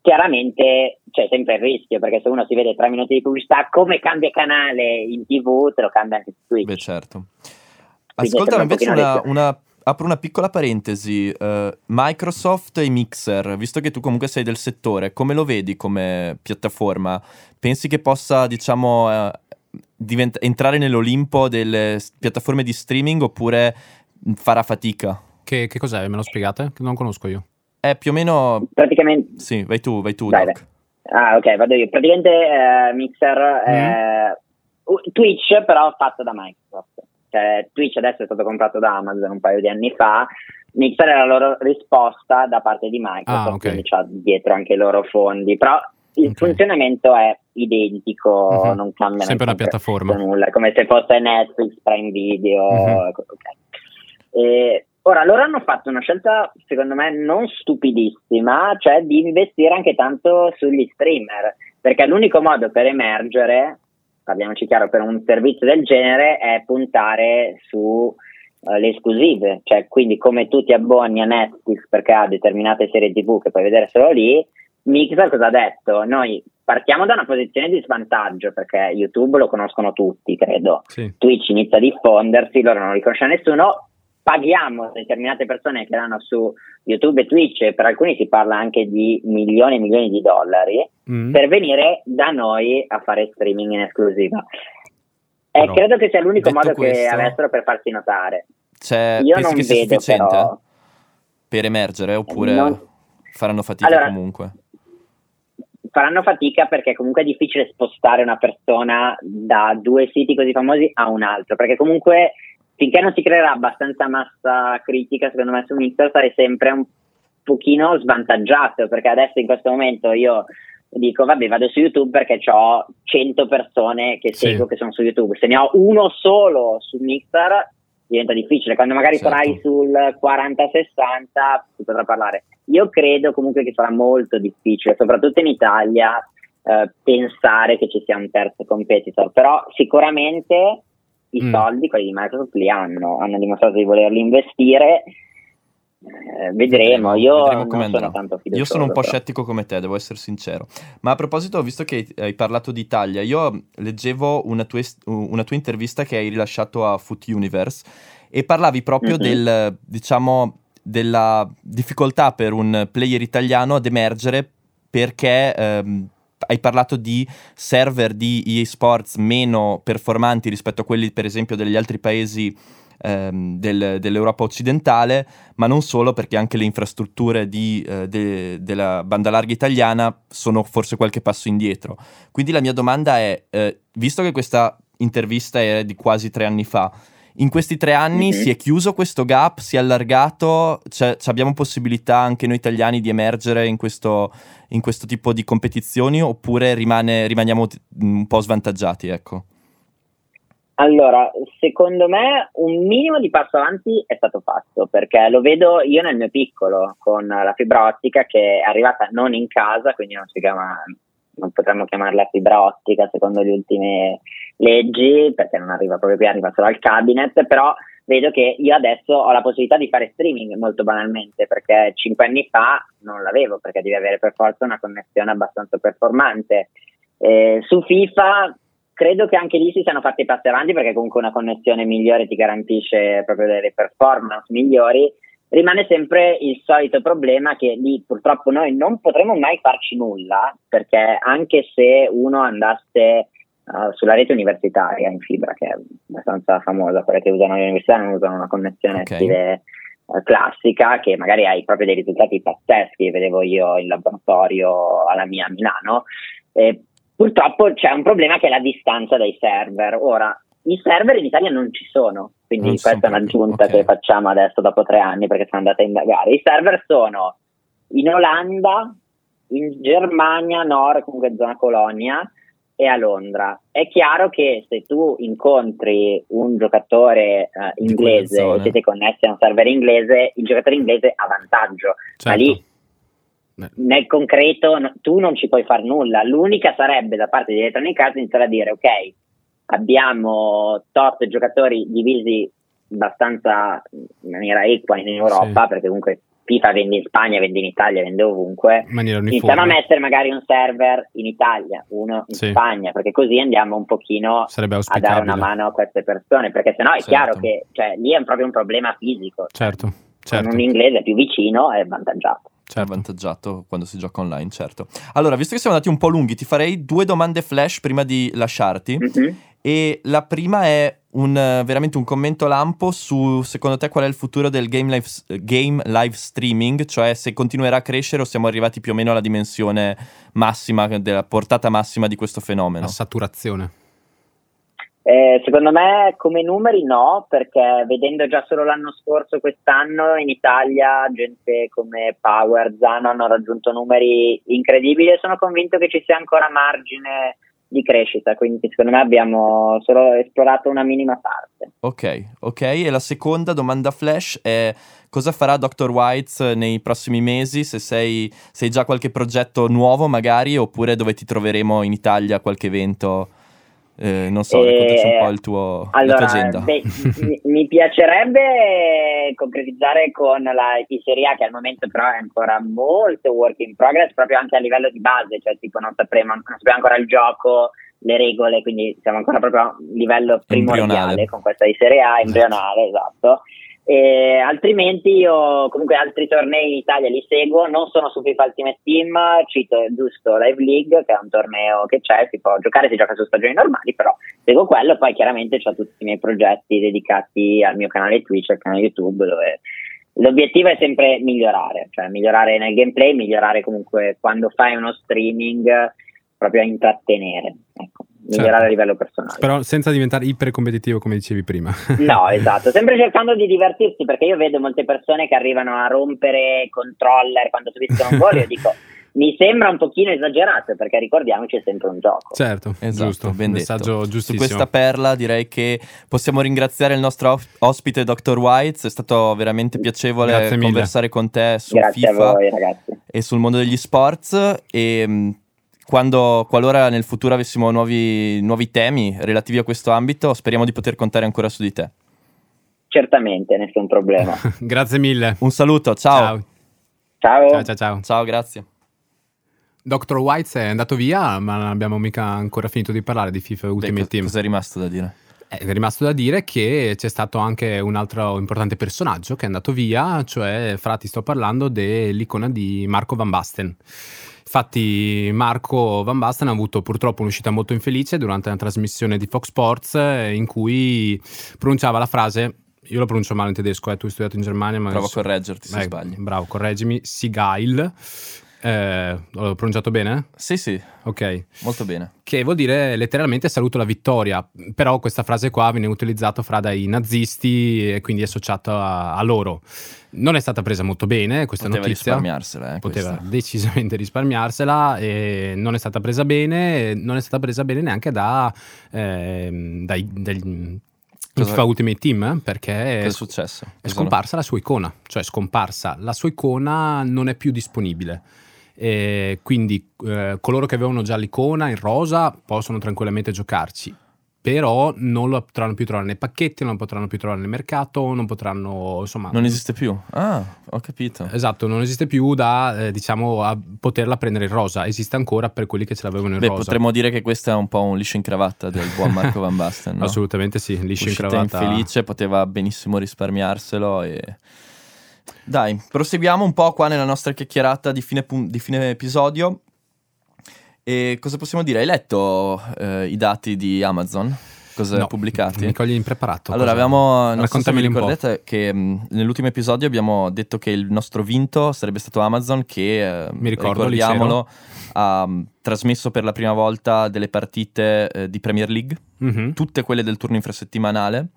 Chiaramente c'è sempre il rischio, perché se uno si vede 3 minuti di pubblicità, come cambia canale in TV, te lo cambia anche su Twitch. Beh, certo. Ascoltami invece apro una piccola parentesi, Microsoft e Mixer, visto che tu comunque sei del settore, come lo vedi come piattaforma? Pensi che possa, diciamo, entrare nell'Olimpo delle piattaforme di streaming oppure farà fatica? Che cos'è? Me lo spiegate? Che non conosco io. Più o meno... Praticamente... Sì, vai tu, Doc. Ok, vado io. Praticamente Mixer... Twitch però fatto da Microsoft. Cioè, Twitch adesso è stato comprato da Amazon un paio di anni fa, Mixer è la loro risposta da parte di Microsoft, okay, quindi c'ha dietro anche i loro fondi, però il funzionamento è identico, non cambia sempre una piattaforma, nulla, come se fosse Netflix, Prime Video, okay. Ora loro hanno fatto una scelta secondo me non stupidissima, cioè di investire anche tanto sugli streamer, perché l'unico modo per emergere, parliamoci chiaro, per un servizio del genere è puntare su le esclusive, cioè quindi come tu ti abboni a Netflix perché ha determinate serie TV che puoi vedere solo lì, Mixer cosa ha detto? Noi partiamo da una posizione di svantaggio, perché YouTube lo conoscono tutti, credo, sì. Twitch inizia a diffondersi, loro non li conosce nessuno, paghiamo determinate persone che vanno su YouTube e Twitch, e per alcuni si parla anche di milioni e milioni di dollari, per venire da noi a fare streaming in esclusiva. Però, credo che sia l'unico modo che avessero per farsi notare. Cioè, io pensi non che sia vedo sufficiente però, per emergere, oppure faranno fatica comunque? Faranno fatica, perché comunque è difficile spostare una persona da due siti così famosi a un altro, perché comunque... Finché non si creerà abbastanza massa critica, secondo me su Mixer sarei sempre un pochino svantaggiato, perché adesso in questo momento io dico vabbè vado su YouTube perché ho 100 persone che seguo che sono su YouTube, se ne ho uno solo su Mixer diventa difficile, quando magari sarai sul 40-60 si potrà parlare. Io credo comunque che sarà molto difficile, soprattutto in Italia, pensare che ci sia un terzo competitor, però sicuramente... I soldi, quelli di Microsoft, li hanno dimostrato di volerli investire, vedremo. Io non sono tanto fiducioso. Io sono un po' scettico come te, devo essere sincero. Ma a proposito, visto che hai parlato di Italia, io leggevo una tua intervista che hai rilasciato a Foot Universe e parlavi proprio della difficoltà per un player italiano ad emergere, perché... hai parlato di server di EA Sports meno performanti rispetto a quelli per esempio degli altri paesi dell'Europa occidentale, ma non solo, perché anche le infrastrutture della banda larga italiana sono forse qualche passo indietro. Quindi la mia domanda è, visto che questa intervista è di quasi 3 anni fa, in questi 3 anni si è chiuso questo gap, si è allargato, cioè abbiamo possibilità anche noi italiani di emergere in questo tipo di competizioni, oppure rimaniamo un po' svantaggiati, ecco? Allora, secondo me un minimo di passo avanti è stato fatto, perché lo vedo io nel mio piccolo con la fibra ottica che è arrivata non in casa, quindi non si chiama, non potremmo chiamarla fibra ottica secondo le ultime leggi, perché non arriva proprio qui, arriva solo al cabinet, però vedo che io adesso ho la possibilità di fare streaming molto banalmente, perché 5 anni fa non l'avevo, perché devi avere per forza una connessione abbastanza performante. Su FIFA credo che anche lì si siano fatti passi avanti, perché comunque una connessione migliore ti garantisce proprio delle performance migliori. Rimane sempre il solito problema che lì purtroppo noi non potremo mai farci nulla, perché anche se uno andasse sulla rete universitaria in fibra, che è abbastanza famosa, quella che usano le università, non usano una connessione stile classica, che magari hai proprio dei risultati pazzeschi, vedevo io in laboratorio alla mia a Milano, purtroppo c'è un problema che è la distanza dai server. Ora, i server in Italia non ci sono, quindi questa è un'aggiunta che facciamo adesso dopo 3 anni, perché sono andata a indagare. I server sono in Olanda, in Germania Nord, comunque zona colonia, e a Londra. È chiaro che se tu incontri un giocatore inglese e siete connessi a un server inglese, il giocatore inglese ha vantaggio, ma lì nel concreto tu non ci puoi far nulla. L'unica sarebbe da parte di Electronic Arts iniziare a dire ok, abbiamo top giocatori divisi abbastanza in maniera equa in Europa, perché comunque FIFA vende in Spagna, vende in Italia, vende ovunque. Iniziamo a mettere magari un server in Italia, uno in Spagna, perché così andiamo un pochino a dare una mano a queste persone, perché sennò è chiaro che lì è proprio un problema fisico. Certo. Con un inglese più vicino è avvantaggiato. Certo. Avvantaggiato quando si gioca online, certo. Allora, visto che siamo andati un po' lunghi, ti farei 2 domande flash prima di lasciarti. E la prima è veramente un commento lampo su, secondo te, qual è il futuro del game live streaming, cioè se continuerà a crescere o siamo arrivati più o meno alla dimensione massima, della portata massima di questo fenomeno. La saturazione. Secondo me come numeri no, perché vedendo già solo l'anno scorso, quest'anno in Italia gente come Power, Zano hanno raggiunto numeri incredibili e sono convinto che ci sia ancora margine di crescita, quindi secondo me abbiamo solo esplorato una minima parte. Ok, e la seconda domanda flash è: cosa farà Dr. White nei prossimi mesi? Se sei già qualche progetto nuovo magari, oppure dove ti troveremo in Italia, qualche evento? Non so, raccontaci un po' la tua agenda. Mi piacerebbe concretizzare con la I Serie A, che al momento però è ancora molto work in progress, proprio anche a livello di base, cioè tipo non sappiamo ancora il gioco, le regole, quindi siamo ancora proprio a livello primordiale con questa I Serie A, embrionale, esatto. E altrimenti io comunque altri tornei in Italia li seguo, non sono su FIFA Ultimate Team, cito giusto Live League, che è un torneo che c'è, si può giocare, si gioca su stagioni normali, però seguo quello. Poi chiaramente ho tutti i miei progetti dedicati al mio canale Twitch, al canale YouTube, dove l'obiettivo è sempre migliorare, cioè migliorare nel gameplay, migliorare comunque quando fai uno streaming proprio a intrattenere, ecco. Migliorare a livello personale, però senza diventare ipercompetitivo come dicevi prima. No, esatto, sempre cercando di divertirsi, perché io vedo molte persone che arrivano a rompere controller quando subiscono un gol e io dico mi sembra un pochino esagerato, perché ricordiamoci è sempre un gioco. Certo, esatto, giusto, ben detto. Messaggio giustissimo. Su questa perla direi che possiamo ringraziare il nostro ospite Dr. White, è stato veramente piacevole conversare con te su FIFA a voi, ragazzi, e sul mondo degli sports, e qualora nel futuro avessimo nuovi temi relativi a questo ambito, speriamo di poter contare ancora su di te. Certamente, nessun problema. Grazie mille. Un saluto, ciao. Ciao, grazie. Dr. White è andato via, ma non abbiamo mica ancora finito di parlare di FIFA Ultimate Team. Cosa è rimasto da dire? È rimasto da dire che c'è stato anche un altro importante personaggio che è andato via, cioè, ti sto parlando dell'icona di Marco Van Basten. Infatti Marco Van Basten ha avuto purtroppo un'uscita molto infelice durante una trasmissione di Fox Sports in cui pronunciava la frase, io la pronuncio male in tedesco, tu hai studiato in Germania, ma provo a correggerti se sbagli. Bravo, correggimi, Sigail, L'ho pronunciato bene? Sì, sì. Ok. Molto bene. Che vuol dire letteralmente saluto la vittoria, però questa frase qua viene utilizzata fra dai nazisti e quindi è associata a loro. Non è stata presa molto bene questa notizia. Poteva risparmiarsela. Poteva decisamente risparmiarsela e non è stata presa bene, non è stata presa bene neanche da dai FIFA Ultimate Team, perché è successo? È scomparsa la sua icona, cioè scomparsa la sua icona, non è più disponibile. E quindi coloro che avevano già l'icona in rosa possono tranquillamente giocarci, però non la potranno più trovare nei pacchetti, non la potranno più trovare nel mercato, non potranno, insomma, non esiste più. Ah, ho capito. Esatto, non esiste più da diciamo a poterla prendere in rosa, esiste ancora per quelli che ce l'avevano in rosa. Potremmo dire che questo è un po' un liscio in cravatta del buon Marco Van Basten, no? Assolutamente sì, liscio in cravatta. Infelice, poteva benissimo risparmiarselo. E dai, proseguiamo un po' qua nella nostra chiacchierata di fine episodio. E cosa possiamo dire? Hai letto i dati di Amazon? Cosa pubblicati? Mi cogli impreparato. Allora, avevamo, non so se vi ricordate, che nell'ultimo episodio abbiamo detto che il nostro vinto sarebbe stato Amazon, che mi ricordo, ricordiamolo, ha trasmesso per la prima volta delle partite di Premier League, tutte quelle del turno infrasettimanale,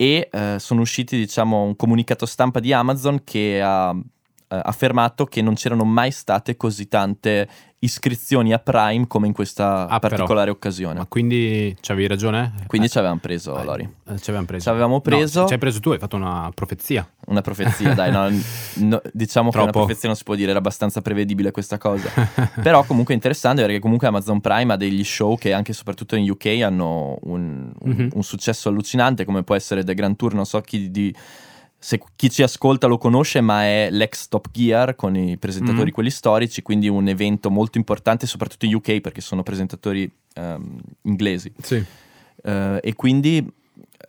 e sono usciti, diciamo, un comunicato stampa di Amazon che ha affermato che non c'erano mai state così tante iscrizioni a Prime come in questa particolare occasione. Ma quindi c'avevi ragione? Quindi ci avevamo preso, Lori. Ci avevamo preso. No, ci hai preso tu, hai fatto una profezia. Una profezia, dai. No, diciamo troppo. Che una profezia non si può dire, era abbastanza prevedibile questa cosa. Però comunque è interessante, perché comunque Amazon Prime ha degli show che anche soprattutto in UK hanno un successo allucinante, come può essere The Grand Tour, non so chi ci ascolta lo conosce, ma è l'ex Top Gear con i presentatori quelli storici, quindi un evento molto importante soprattutto in UK perché sono presentatori inglesi. Sì. E quindi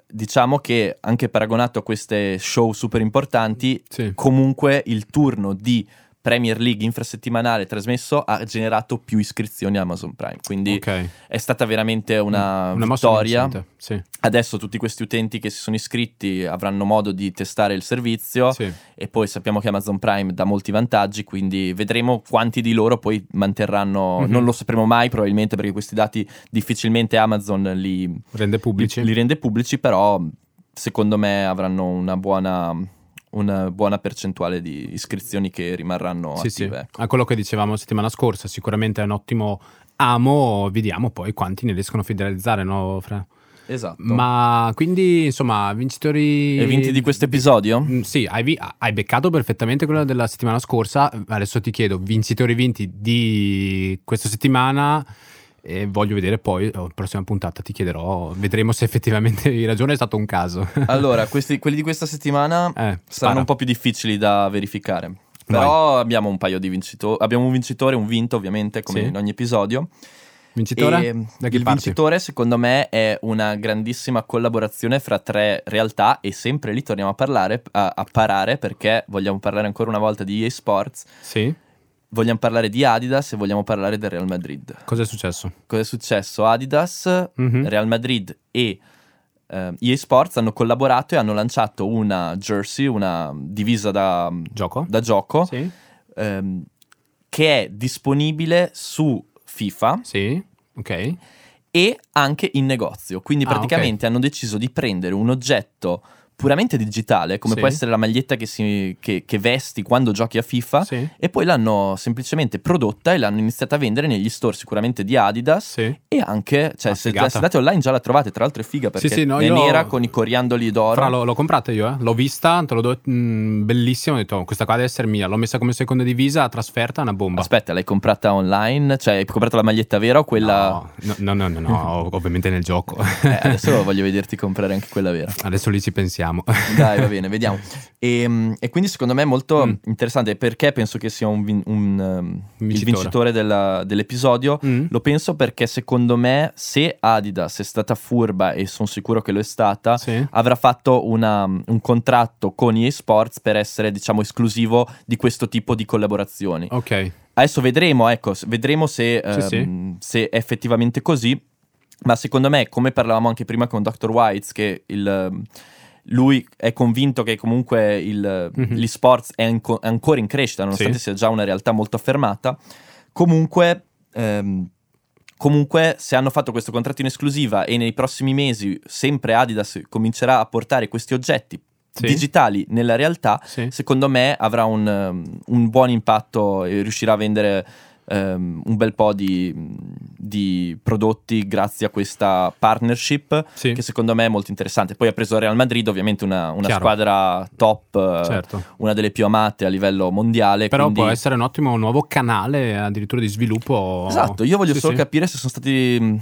diciamo che anche paragonato a queste show super importanti, sì, comunque il turno di Premier League infrasettimanale trasmesso ha generato più iscrizioni a Amazon Prime, quindi è stata veramente una vittoria. Sì. Adesso tutti questi utenti che si sono iscritti avranno modo di testare il servizio, sì, e poi sappiamo che Amazon Prime dà molti vantaggi, quindi vedremo quanti di loro poi manterranno, non lo sapremo mai probabilmente, perché questi dati difficilmente Amazon li rende pubblici, però secondo me avranno una buona percentuale di iscrizioni che rimarranno attive. Sì. Ecco. A quello che dicevamo settimana scorsa, sicuramente è un ottimo amo, vediamo poi quanti ne riescono a fidelizzare, no, Fra? Esatto. Ma quindi, insomma, vincitori e vinti di questo episodio? Sì, hai beccato perfettamente quella della settimana scorsa. Adesso ti chiedo vincitori vinti di questa settimana, e voglio vedere poi la prossima puntata, ti chiederò, vedremo se effettivamente hai ragione, è stato un caso. Allora, quelli di questa settimana saranno un po' più difficili da verificare, però abbiamo un paio di vincitori, abbiamo un vincitore, un vinto ovviamente, come in ogni episodio. Vincitore? Vincitore secondo me è una grandissima collaborazione fra tre realtà, e sempre lì torniamo a parare, perché vogliamo parlare ancora una volta di EA Sports. Sì. Vogliamo parlare di Adidas e vogliamo parlare del Real Madrid. Cosa è successo? Adidas, Real Madrid e EA Sports hanno collaborato e hanno lanciato una jersey, una divisa da gioco sì, che è disponibile su FIFA. Sì, ok. E anche in negozio. Quindi praticamente hanno deciso di prendere un oggetto puramente digitale, come può essere la maglietta che vesti quando giochi a FIFA, e poi l'hanno semplicemente prodotta e l'hanno iniziata a vendere negli store sicuramente di Adidas, e anche, cioè, se andate online già la trovate, tra l'altro è figa perché è nera con i coriandoli d'oro. Fra, l'ho comprata io, l'ho vista, te l'ho bellissima, ho detto questa qua deve essere mia, l'ho messa come seconda divisa, trasferta, una bomba. Aspetta, l'hai comprata online? Cioè, hai comprato la maglietta vera o quella? No, ovviamente nel gioco. Adesso voglio vederti comprare anche quella vera. Adesso lì ci pensiamo. Dai, va bene, vediamo. E quindi secondo me è molto interessante, perché penso che sia il vincitore dell'episodio. Lo penso perché secondo me, se Adidas è stata furba, e sono sicuro che lo è stata, avrà fatto un contratto con EA Sports per essere, diciamo, esclusivo di questo tipo di collaborazioni. Ok. Adesso vedremo se, se è effettivamente così. Ma secondo me, come parlavamo anche prima con Dr. White, che il lui è convinto che comunque gli sports è ancora in crescita, nonostante sia già una realtà molto affermata. Comunque se hanno fatto questo contratto in esclusiva e nei prossimi mesi sempre Adidas comincerà a portare questi oggetti digitali nella realtà, secondo me avrà un buon impatto e riuscirà a vendere un bel po' di prodotti grazie a questa partnership che secondo me è molto interessante. Poi ha preso Real Madrid, ovviamente una squadra top, una delle più amate a livello mondiale, però quindi... può essere un ottimo nuovo canale addirittura di sviluppo. Esatto, io voglio solo capire se sono stati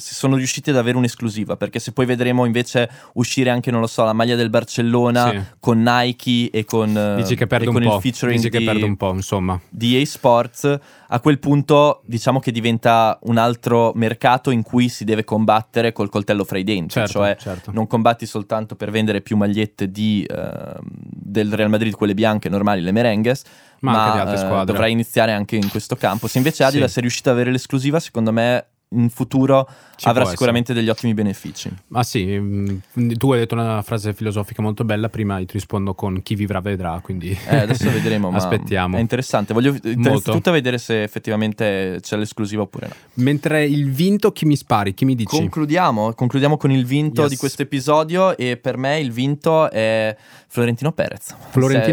se sono riusciti ad avere un'esclusiva, perché se poi vedremo invece uscire anche, non lo so, la maglia del Barcellona con Nike e con dici che perde un po', il featuring dici che perde un po', insomma, di EA Sports, a quel punto diciamo che diventa un altro mercato in cui si deve combattere col coltello fra i denti, cioè non combatti soltanto per vendere più magliette del Real Madrid, quelle bianche normali, le merengues, ma anche di altre squadre. Dovrai iniziare anche in questo campo. Se invece Adidas è riuscita ad avere l'esclusiva, secondo me in futuro avrà sicuramente degli ottimi benefici. Ma sì, tu hai detto una frase filosofica molto bella prima, io ti rispondo con chi vivrà vedrà, quindi adesso vedremo. Ma aspettiamo, è interessante, voglio innanzitutto vedere se effettivamente c'è l'esclusiva oppure no. Mentre il vinto, chi mi spari, chi mi dici? Concludiamo con il vinto di questo episodio, e per me il vinto è Florentino Perez.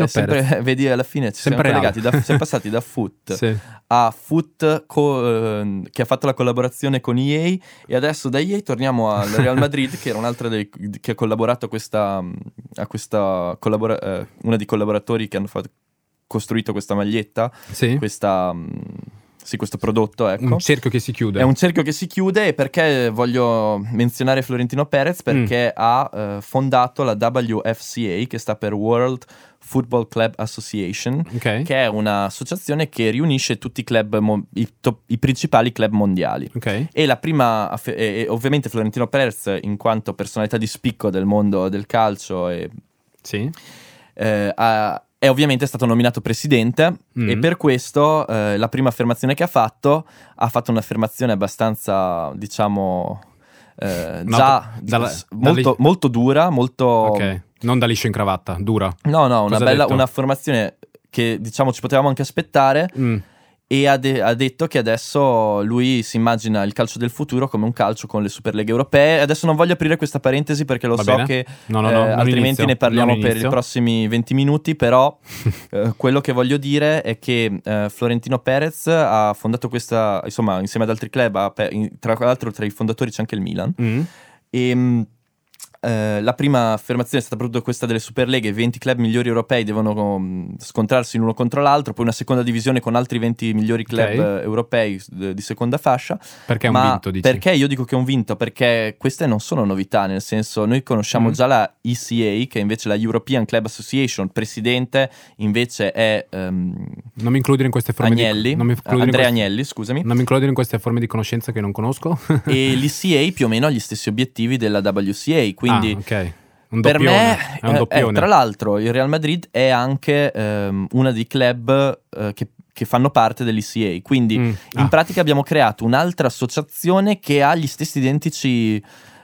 Sempre, vedi, alla fine ci siamo collegati, siamo passati da Foot a Foot che ha fatto la collaborazione con EA, e adesso da EA torniamo al Real Madrid che era un'altra che ha collaborato una dei collaboratori che hanno costruito questa maglietta, questo prodotto, ecco. È un cerchio che si chiude. Perché voglio menzionare Florentino Perez? Perché ha fondato la WFCA, che sta per World Football Club Association, che è un'associazione che riunisce tutti i principali club mondiali. E la prima, ovviamente Florentino Perez, in quanto personalità di spicco del mondo del calcio, è ovviamente stato nominato presidente, e per questo la prima affermazione che ha fatto un'affermazione abbastanza, diciamo, molto dura, molto... non da liscio in cravatta, dura. No, un'affermazione che, diciamo, ci potevamo anche aspettare, e ha detto che adesso lui si immagina il calcio del futuro come un calcio con le superleghe europee. Adesso non voglio aprire questa parentesi perché altrimenti ne parliamo per i prossimi 20 minuti, però quello che voglio dire è che Florentino Perez ha fondato questa, insomma, insieme ad altri club, tra l'altro tra i fondatori c'è anche il Milan, e la prima affermazione è stata proprio questa delle Superleghe: 20 club migliori europei devono scontrarsi l'uno contro l'altro, poi una seconda divisione con altri 20 migliori club europei di seconda fascia. Perché è un vinto, dici? Perché io dico che è un vinto, perché queste non sono novità, nel senso, noi conosciamo già la ECA, che è invece la European Club Association, presidente invece è non mi includere in queste forme Agnelli, di... non mi includere Andrea in queste... Agnelli, scusami. Non mi includere in queste forme di conoscenza che non conosco. E l'ECA più o meno ha gli stessi obiettivi della WCA, quindi un doppione, per me è tra l'altro il Real Madrid è anche una dei club che fanno parte dell'ECA, quindi in pratica abbiamo creato un'altra associazione che ha gli stessi identici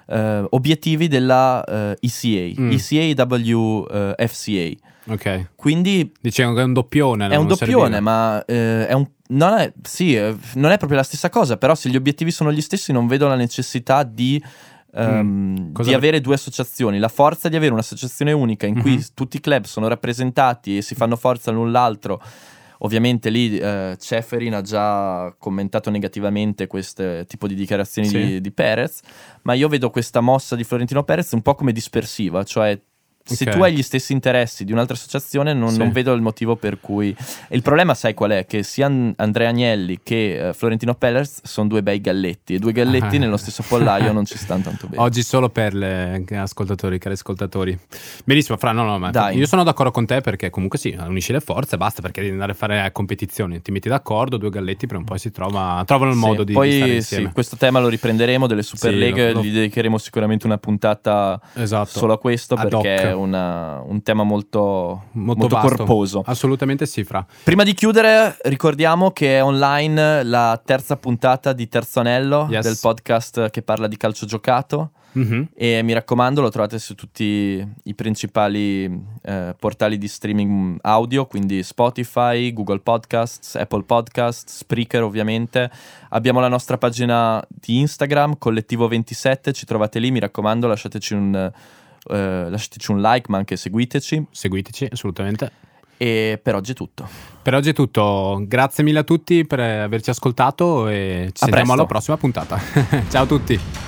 obiettivi della ECA, ECAWFCA. Quindi diciamo che è un doppione, ma non è proprio la stessa cosa, però se gli obiettivi sono gli stessi non vedo la necessità di avere due associazioni. La forza di avere un'associazione unica in cui tutti i club sono rappresentati e si fanno forza l'un l'altro. Ovviamente lì Ceferin ha già commentato negativamente questo tipo di dichiarazioni di Perez, ma io vedo questa mossa di Florentino Perez un po' come dispersiva, cioè se tu hai gli stessi interessi di un'altra associazione non vedo il motivo per cui... E il problema sai qual è? Che sia Andrea Agnelli che Florentino Perez sono due bei galletti, e due galletti nello stesso pollaio non ci stanno tanto bene. Oggi solo per cari ascoltatori. Benissimo, Fra, ma dai, io sono d'accordo con te, perché comunque unisci le forze e basta, perché devi andare a fare competizioni, ti metti d'accordo, due galletti per un po' si trovano il modo di stare insieme. Poi questo tema lo riprenderemo delle Superleghe, gli dedicheremo sicuramente una puntata solo a questo, perché un tema molto corposo. Assolutamente sì, Fra. Prima di chiudere ricordiamo che è online la terza puntata di Terzo Anello, del podcast che parla di calcio giocato. E mi raccomando, lo trovate su tutti i principali portali di streaming audio, quindi Spotify, Google Podcasts, Apple Podcasts, Spreaker ovviamente. Abbiamo la nostra pagina di Instagram, Collettivo 27, ci trovate lì, mi raccomando, lasciateci un like, ma anche seguiteci assolutamente. E per oggi è tutto. Grazie mille a tutti per averci ascoltato e ci sentiamo alla prossima puntata. Ciao a tutti.